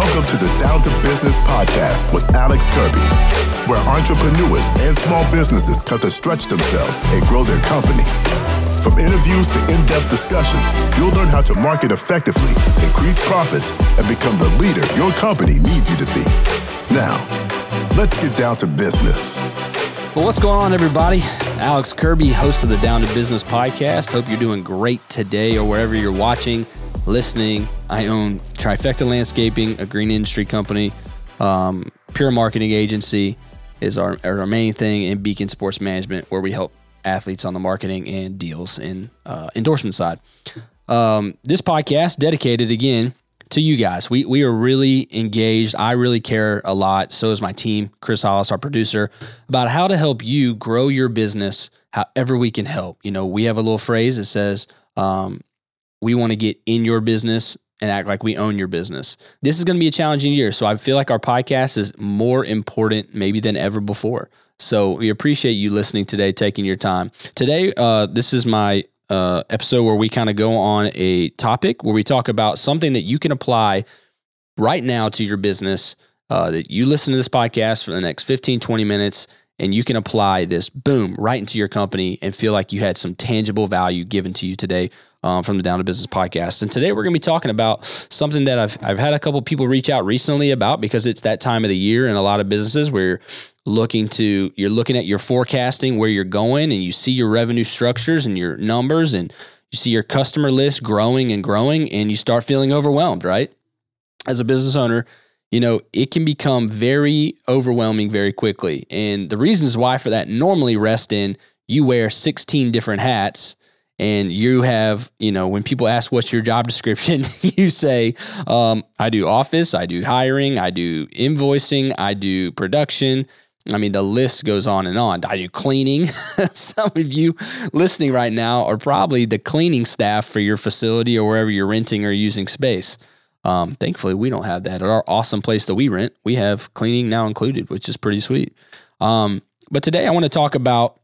Welcome to the Down to Business Podcast with Alex Kirby, where entrepreneurs and small businesses come to stretch themselves and grow their company. From interviews to in-depth discussions, you'll learn how to market effectively, increase profits, and become the leader your company needs you to be. Now, let's get down to business. Well, what's going on, everybody? Alex Kirby, host of the Down to Business Podcast. Hope you're doing great today or wherever you're watching, listening. I own Trifecta Landscaping, a green industry company. Pure Marketing Agency is our main thing, and Beacon Sports Management, where we help athletes on the marketing and deals and endorsement side. This podcast dedicated, again, to you guys. We are really engaged. I really care a lot. So is my team, Chris Hollis, our producer, about how to help you grow your business however we can help. You know, we have a little phrase that says, we want to get in your business and act like we own your business. This is going to be a challenging year. So I feel like our podcast is more important maybe than ever before. So we appreciate you listening today, taking your time. Today, this is my episode where we kind of go on a topic where we talk about something that you can apply right now to your business, that you listen to this podcast for the next 15, 20 minutes, and you can apply this, boom, right into your company and feel like you had some tangible value given to you today from the Down to Business Podcast. And today we're going to be talking about something that I've had a couple people reach out recently about, because it's that time of the year and a lot of businesses where you're looking at your forecasting, where you're going, and you see your revenue structures and your numbers, and you see your customer list growing and growing, and you start feeling overwhelmed, right? As a business owner, you know, it can become very overwhelming very quickly. And the reasons why for that normally rest in you wear 16 different hats, and you have, you know, when people ask, what's your job description? You say, I do office, I do hiring, I do invoicing, I do production. I mean, the list goes on and on. I do cleaning. Some of you listening right now are probably the cleaning staff for your facility or wherever you're renting or using space. Thankfully, we don't have that. At our awesome place that we rent, we have cleaning now included, which is pretty sweet. But today I want to talk about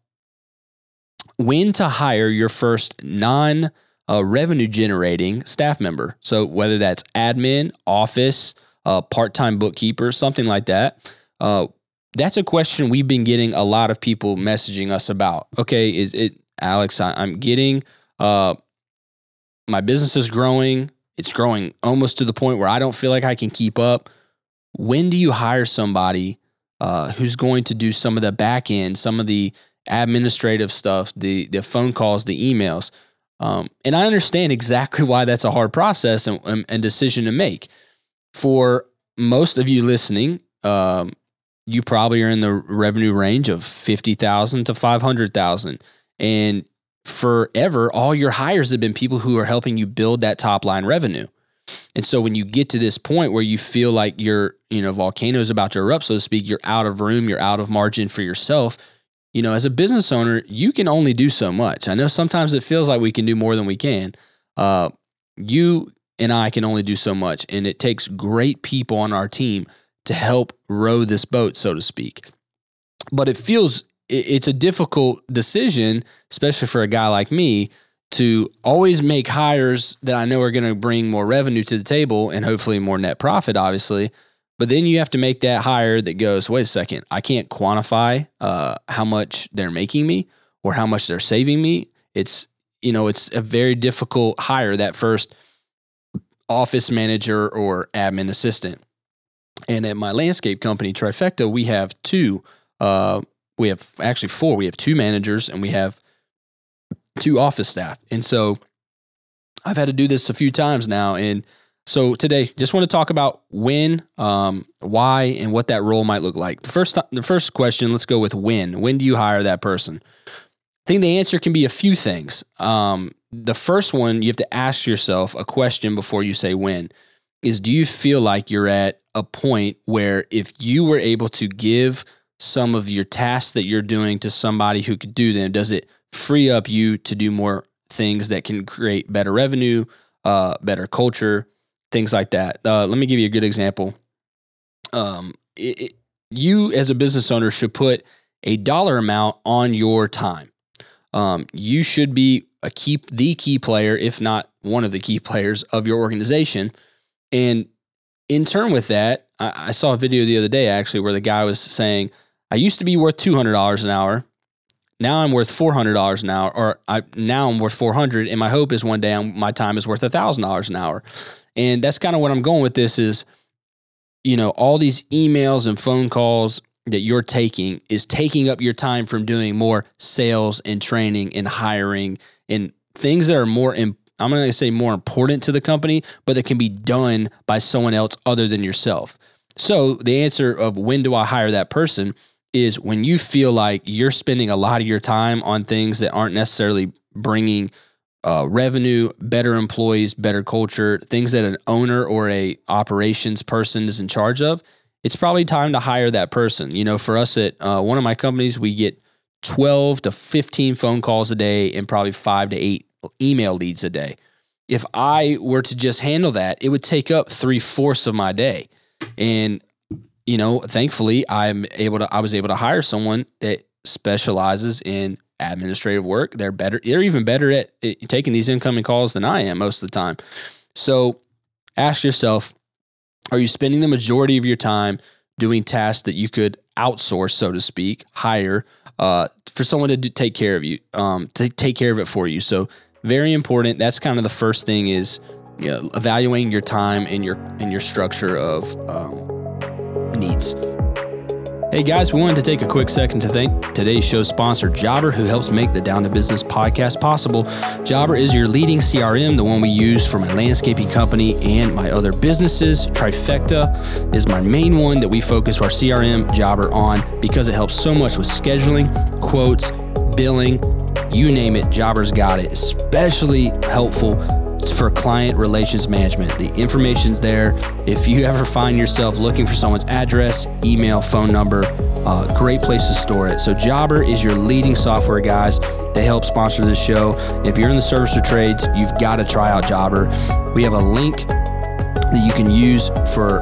when to hire your first non-revenue generating staff member. So whether that's admin, office, part-time bookkeeper, something like that, that's a question we've been getting a lot of people messaging us about. Okay, is it, Alex, I'm getting, my business is growing. It's growing almost to the point where I don't feel like I can keep up. When do you hire somebody who's going to do some of the back end, some of the administrative stuff, the phone calls, the emails? And I understand exactly why that's a hard process and decision to make. For most of you listening, you probably are in the revenue range of $50,000 to $500,000. And forever, all your hires have been people who are helping you build that top line revenue. And so when you get to this point where you feel like your, you know, volcano is about to erupt, so to speak, you're out of room, you're out of margin for yourself. You know, as a business owner, you can only do so much. I know sometimes it feels like we can do more than we can. You and I can only do so much. And it takes great people on our team to help row this boat, so to speak. But it's a difficult decision, especially for a guy like me, to always make hires that I know are going to bring more revenue to the table and hopefully more net profit, obviously. But then you have to make that hire that goes, wait a second, I can't quantify how much they're making me or how much they're saving me. It's a very difficult hire, that first office manager or admin assistant. And at my landscape company, Trifecta, we have four. We have two managers and we have two office staff. And so I've had to do this a few times now. And so today, just want to talk about when, why, and what that role might look like. The first question, let's go with when. When do you hire that person? I think the answer can be a few things. The first one, you have to ask yourself a question before you say when, is do you feel like you're at a point where if you were able to give some of your tasks that you're doing to somebody who could do them, does it free up you to do more things that can create better revenue, better culture, things like that? Let me give you a good example. You as a business owner should put a dollar amount on your time. You should be the key player, if not one of the key players of your organization. And in turn with that, I saw a video the other day actually where the guy was saying, I used to be worth $200 an hour. Now I'm worth $400 an hour, or now I'm worth $400. And my hope is one day my time is worth $1,000 an hour. And that's kind of what I'm going with this is, you know, all these emails and phone calls that you're taking is taking up your time from doing more sales and training and hiring and things that are more I'm going to say more important to the company, but that can be done by someone else other than yourself. So the answer of when do I hire that person is when you feel like you're spending a lot of your time on things that aren't necessarily bringing revenue, better employees, better culture, things that an owner or a operations person is in charge of. It's probably time to hire that person. You know, for us at one of my companies, we get 12 to 15 phone calls a day and probably 5 to 8 email leads a day. If I were to just handle that, it would take up 3/4 of my day. And, you know, thankfully I was able to hire someone that specializes in administrative work. They're even better at taking these incoming calls than I am most of the time. So ask yourself, are you spending the majority of your time doing tasks that you could outsource, so to speak, hire for someone to take care of you, to take care of it for you? So very important. That's kind of the first thing is, you know, evaluating your time and your structure of needs. Hey guys, we wanted to take a quick second to thank today's show sponsor, Jobber, who helps make the Down to Business podcast possible. Jobber is your leading CRM, the one we use for my landscaping company and my other businesses. Trifecta is my main one that we focus our CRM Jobber on because it helps so much with scheduling, quotes, billing, you name it, Jobber's got it. Especially helpful for client relations management. The information's there. If you ever find yourself looking for someone's address, email, phone number, great place to store it. So Jobber is your leading software, guys. They help sponsor this show. If you're in the service or trades, you've got to try out Jobber. We have a link that you can use for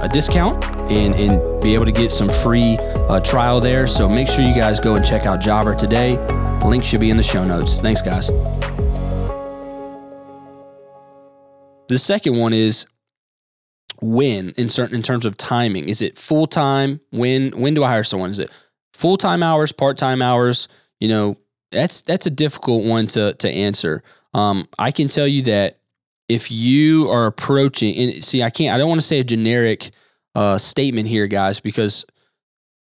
a discount and be able to get some free trial there. So make sure you guys go and check out Jobber today. Link should be in the show notes. Thanks, guys. The second one is when, in terms of timing. Is it full-time? When do I hire someone? Is it full-time hours, part-time hours? You know, that's a difficult one to answer. I can tell you that if you are approaching, and see, I don't want to say a generic statement here, guys, because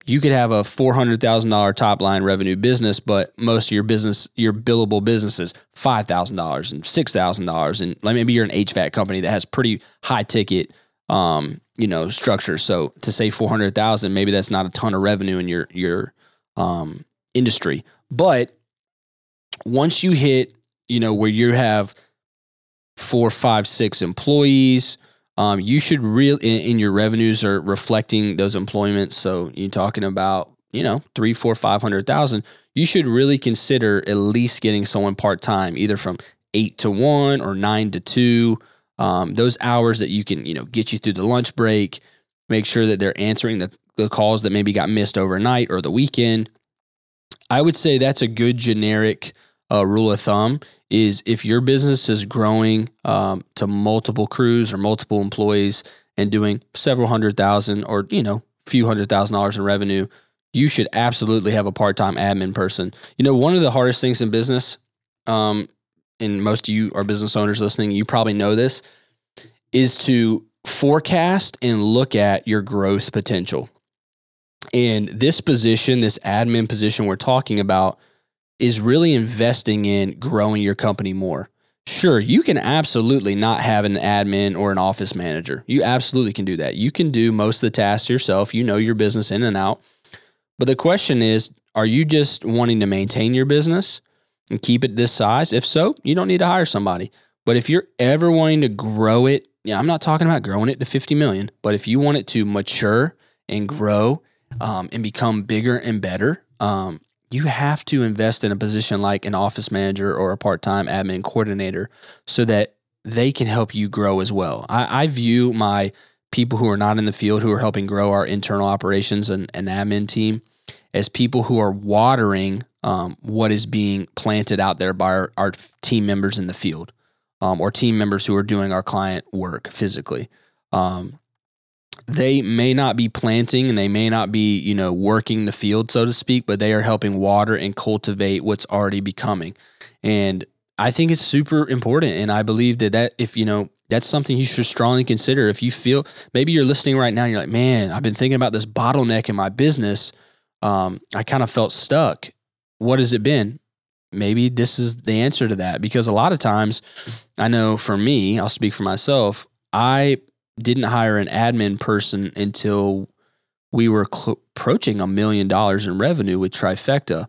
you could have a $400,000 top-line revenue business, but most of your business, your billable business is $5,000 and $6,000, and maybe you're an HVAC company that has pretty high-ticket, structure. So to say $400,000, maybe that's not a ton of revenue in your industry. But once you hit, where you have 4, 5, 6 employees. You should really, in your revenues are reflecting those employments. So you're talking about, 300, 400, 500,000. You should really consider at least getting someone part-time, either from 8 to 1 or 9 to 2. Those hours that you can, get you through the lunch break, make sure that they're answering the calls that maybe got missed overnight or the weekend. I would say that's a good generic rule of thumb is if your business is growing to multiple crews or multiple employees and doing several $100,000 or, few $100,000 in revenue, you should absolutely have a part-time admin person. One of the hardest things in business, and most of you are business owners listening, you probably know this, is to forecast and look at your growth potential. And this position, this admin position we're talking about, is really investing in growing your company more. Sure, you can absolutely not have an admin or an office manager. You absolutely can do that. You can do most of the tasks yourself. You know your business in and out. But the question is, are you just wanting to maintain your business and keep it this size? If so, you don't need to hire somebody. But if you're ever wanting to grow it, I'm not talking about growing it to 50 million, but if you want it to mature and grow and become bigger and better, you have to invest in a position like an office manager or a part-time admin coordinator so that they can help you grow as well. I view my people who are not in the field, who are helping grow our internal operations and admin team as people who are watering what is being planted out there by our team members in the field or team members who are doing our client work physically. They may not be planting and they may not be, you know, working the field, so to speak, but they are helping water and cultivate what's already becoming. And I think it's super important. And I believe that if, you know, that's something you should strongly consider. If you feel, maybe you're listening right now and you're like, man, I've been thinking about this bottleneck in my business. I kind of felt stuck. What has it been? Maybe this is the answer to that. Because a lot of times, I know for me, I'll speak for myself, I didn't hire an admin person until we were approaching $1 million in revenue with Trifecta.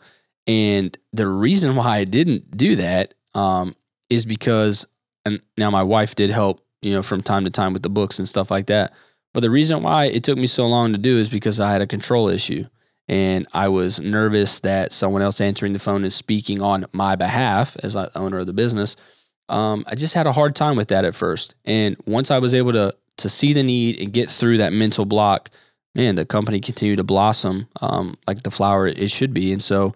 And the reason why I didn't do that is because, and now my wife did help, you know, from time to time with the books and stuff like that. But the reason why it took me so long to do is because I had a control issue. And I was nervous that someone else answering the phone is speaking on my behalf as the owner of the business. I just had a hard time with that at first. And once I was able to see the need and get through that mental block, man, the company continued to blossom like the flower it should be. And so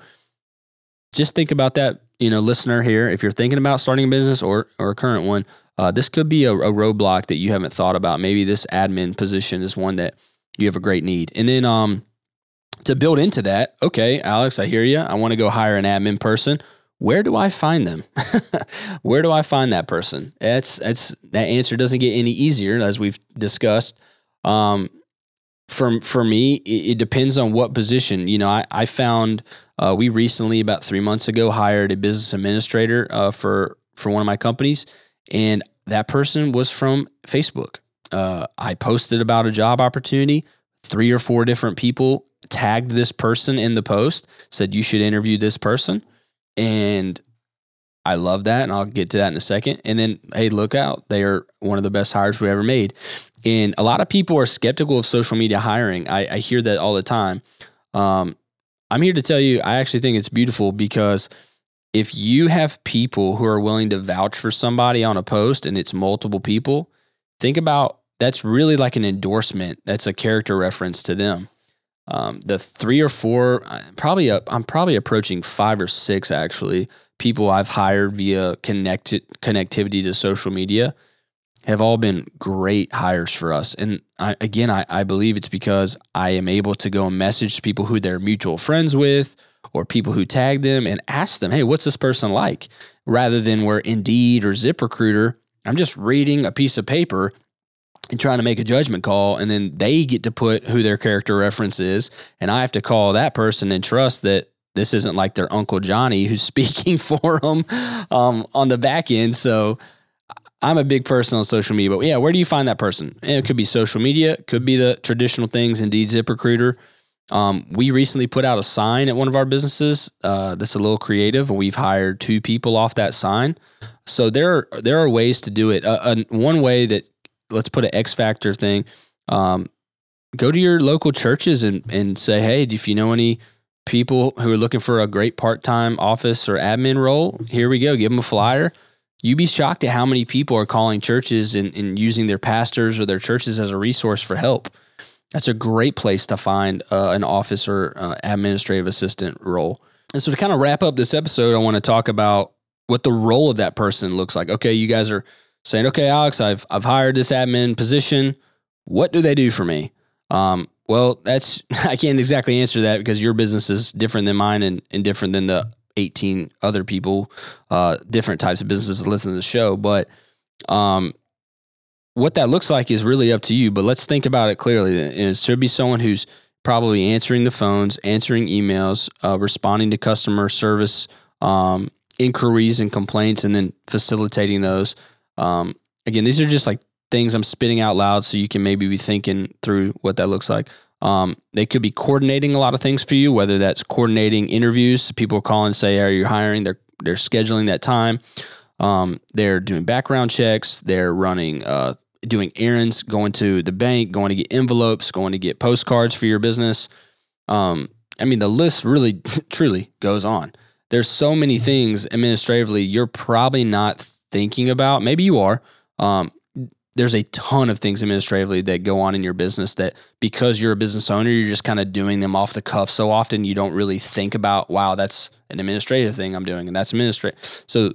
just think about that, you know, listener here. If you're thinking about starting a business or a current one, this could be a roadblock that you haven't thought about. Maybe this admin position is one that you have a great need. And then, to build into that, okay, Alex, I hear you. I want to go hire an admin person. Where do I find them? Where do I find that person? That answer doesn't get any easier, as we've discussed. For me, it depends on what position. You know, I found we recently, about 3 months ago, hired a business administrator for one of my companies, and that person was from Facebook. I posted about a job opportunity. 3 or 4 different people tagged this person in the post, said you should interview this person. And I love that. And I'll get to that in a second. And then, hey, look out. They are one of the best hires we ever made. And a lot of people are skeptical of social media hiring. I hear that all the time. I'm here to tell you, I actually think it's beautiful, because if you have people who are willing to vouch for somebody on a post and it's multiple people, think about that's really like an endorsement. That's a character reference to them. The 3 or 4, I'm probably approaching 5 or 6 actually, people I've hired via connectivity to social media have all been great hires for us. And I believe it's because I am able to go and message people who they're mutual friends with or people who tag them and ask them, hey, what's this person like? Rather than where Indeed or ZipRecruiter, I'm just reading a piece of paper and trying to make a judgment call, and then they get to put who their character reference is, and I have to call that person and trust that this isn't like their Uncle Johnny who's speaking for them on the back end. So I'm a big person on social media, but yeah, where do you find that person? And it could be social media, could be the traditional things, Indeed, ZipRecruiter. We recently put out a sign at one of our businesses that's a little creative, and we've hired 2 people off that sign. So there are ways to do it. One way that, let's put an X factor thing. Go to your local churches and say, hey, if you know any people who are looking for a great part-time office or admin role, here we go. Give them a flyer. You'd be shocked at how many people are calling churches and using their pastors or their churches as a resource for help. That's a great place to find an office or administrative assistant role. And so to kind of wrap up this episode, I want to talk about what the role of that person looks like. Okay, you guys are saying, okay, Alex, I've hired this admin position. What do they do for me? Well, I can't exactly answer that, because your business is different than mine and different than the 18 other people, different types of businesses that listen to the show. But what that looks like is really up to you. But let's think about it clearly. And it should be someone who's probably answering the phones, answering emails, responding to customer service inquiries and complaints, and then facilitating those. Again, these are just like things I'm spitting out loud, so you can maybe be thinking through what that looks like. They could be coordinating a lot of things for you, whether that's coordinating interviews. People call and say, are you hiring? They're scheduling that time. They're doing background checks. They're running, doing errands, going to the bank, going to get envelopes, going to get postcards for your business. I mean, the list really, truly goes on. There's so many things administratively you're probably not thinking about. Maybe you are. There's a ton of things administratively that go on in your business that, because you're a business owner, you're just kind of doing them off the cuff so often, you don't really think about, wow, that's an administrative thing I'm doing, and that's administrative. So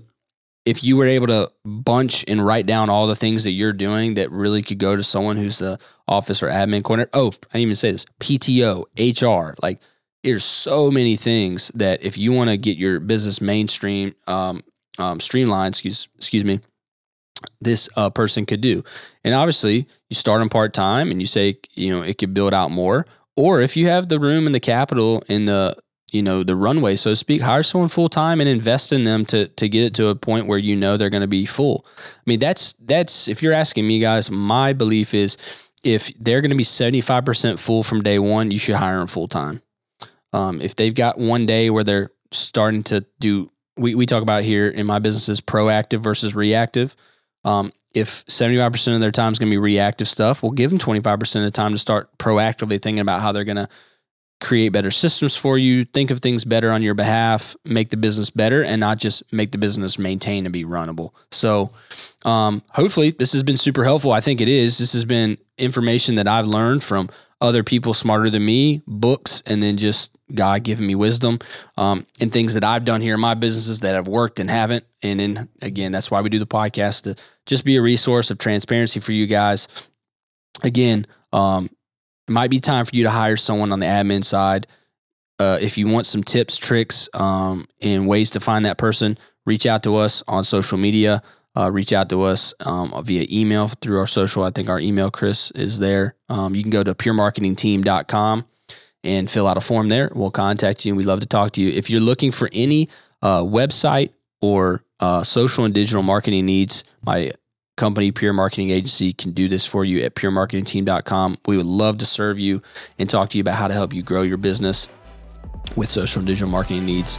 if you were able to bunch and write down all the things that you're doing that really could go to someone who's the office or admin coordinator. Oh, I didn't even say this. PTO, HR, like there's so many things that if you want to get your business mainstream, streamlined, excuse me, this person could do. And obviously you start on part-time and you say, you know, it could build out more, or if you have the room and the capital in the, you know, the runway, so to speak, hire someone full-time and invest in them to get it to a point where, you know, they're going to be full. I mean, that's, if you're asking me guys, my belief is if they're going to be 75% full from day one, you should hire them full-time. If they've got one day where they're starting to do, we talk about here in my business is proactive versus reactive. If 75% of their time is going to be reactive stuff, we'll give them 25% of the time to start proactively thinking about how they're going to create better systems for you, think of things better on your behalf, make the business better, and not just make the business maintain and be runnable. So hopefully this has been super helpful. I think it is. This has been information that I've learned from other people smarter than me, books, and then just God giving me wisdom and things that I've done here in my businesses that have worked and haven't. And then again, that's why we do the podcast, to just be a resource of transparency for you guys. Again, it might be time for you to hire someone on the admin side. If you want some tips, tricks, and ways to find that person, reach out to us on social media. Reach out to us via email through our social. I think our email, Chris, is there. You can go to puremarketingteam.com and fill out a form there. We'll contact you, and we'd love to talk to you. If you're looking for any website or social and digital marketing needs, my company, Pure Marketing Agency, can do this for you at puremarketingteam.com. We would love to serve you and talk to you about how to help you grow your business with social and digital marketing needs.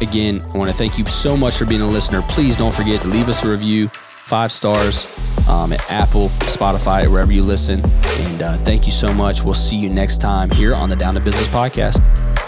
Again, I want to thank you so much for being a listener. Please don't forget to leave us a review, 5 stars at Apple, Spotify, wherever you listen. And thank you so much. We'll see you next time here on the Down to Business Podcast.